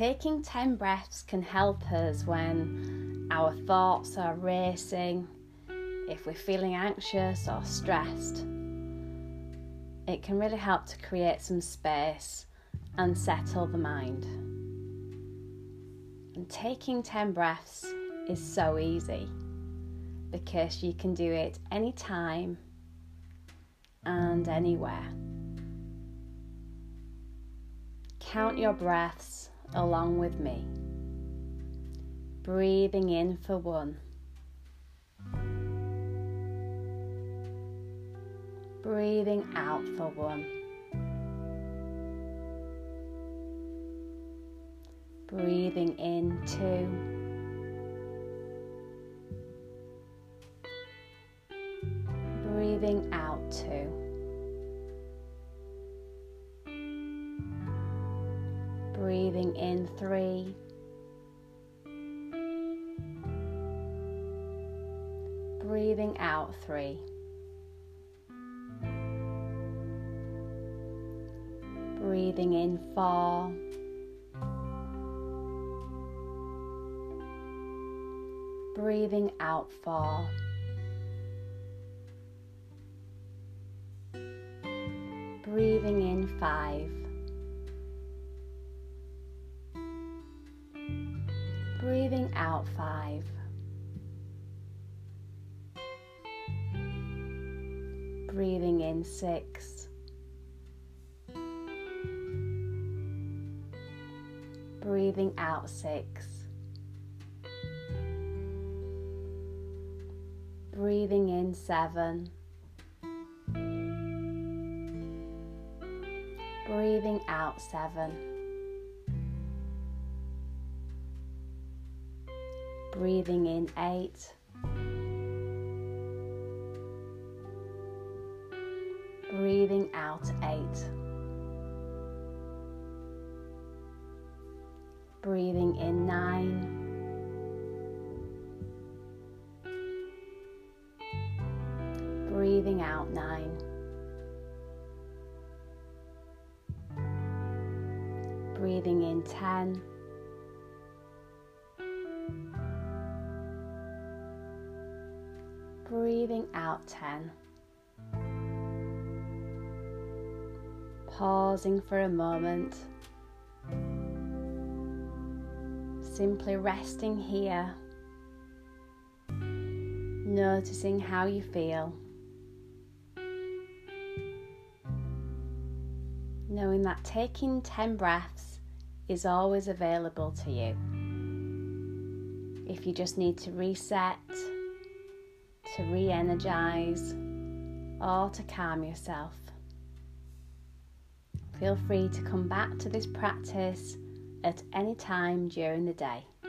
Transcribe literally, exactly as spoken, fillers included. Taking ten breaths can help us when our thoughts are racing, if we're feeling anxious or stressed. It can really help to create some space and settle the mind. And taking ten breaths is so easy because you can do it anytime and anywhere. Count your breaths along with me. Breathing in for one. Breathing out for one. Breathing in two. Breathing out two. Breathing in three. Breathing out three. Breathing in four. Breathing out four. Breathing in five. Breathing out five. Breathing in six. Breathing out six. Breathing in seven. Breathing out seven. Breathing in eight. Breathing out eight. Breathing in nine. Breathing out nine. Breathing in ten. Breathing out ten. Pausing for a moment. Simply resting here, noticing how you feel, knowing that taking ten breaths is always available to you. If you just need to reset, to re-energize, or to calm yourself, feel free to come back to this practice at any time during the day.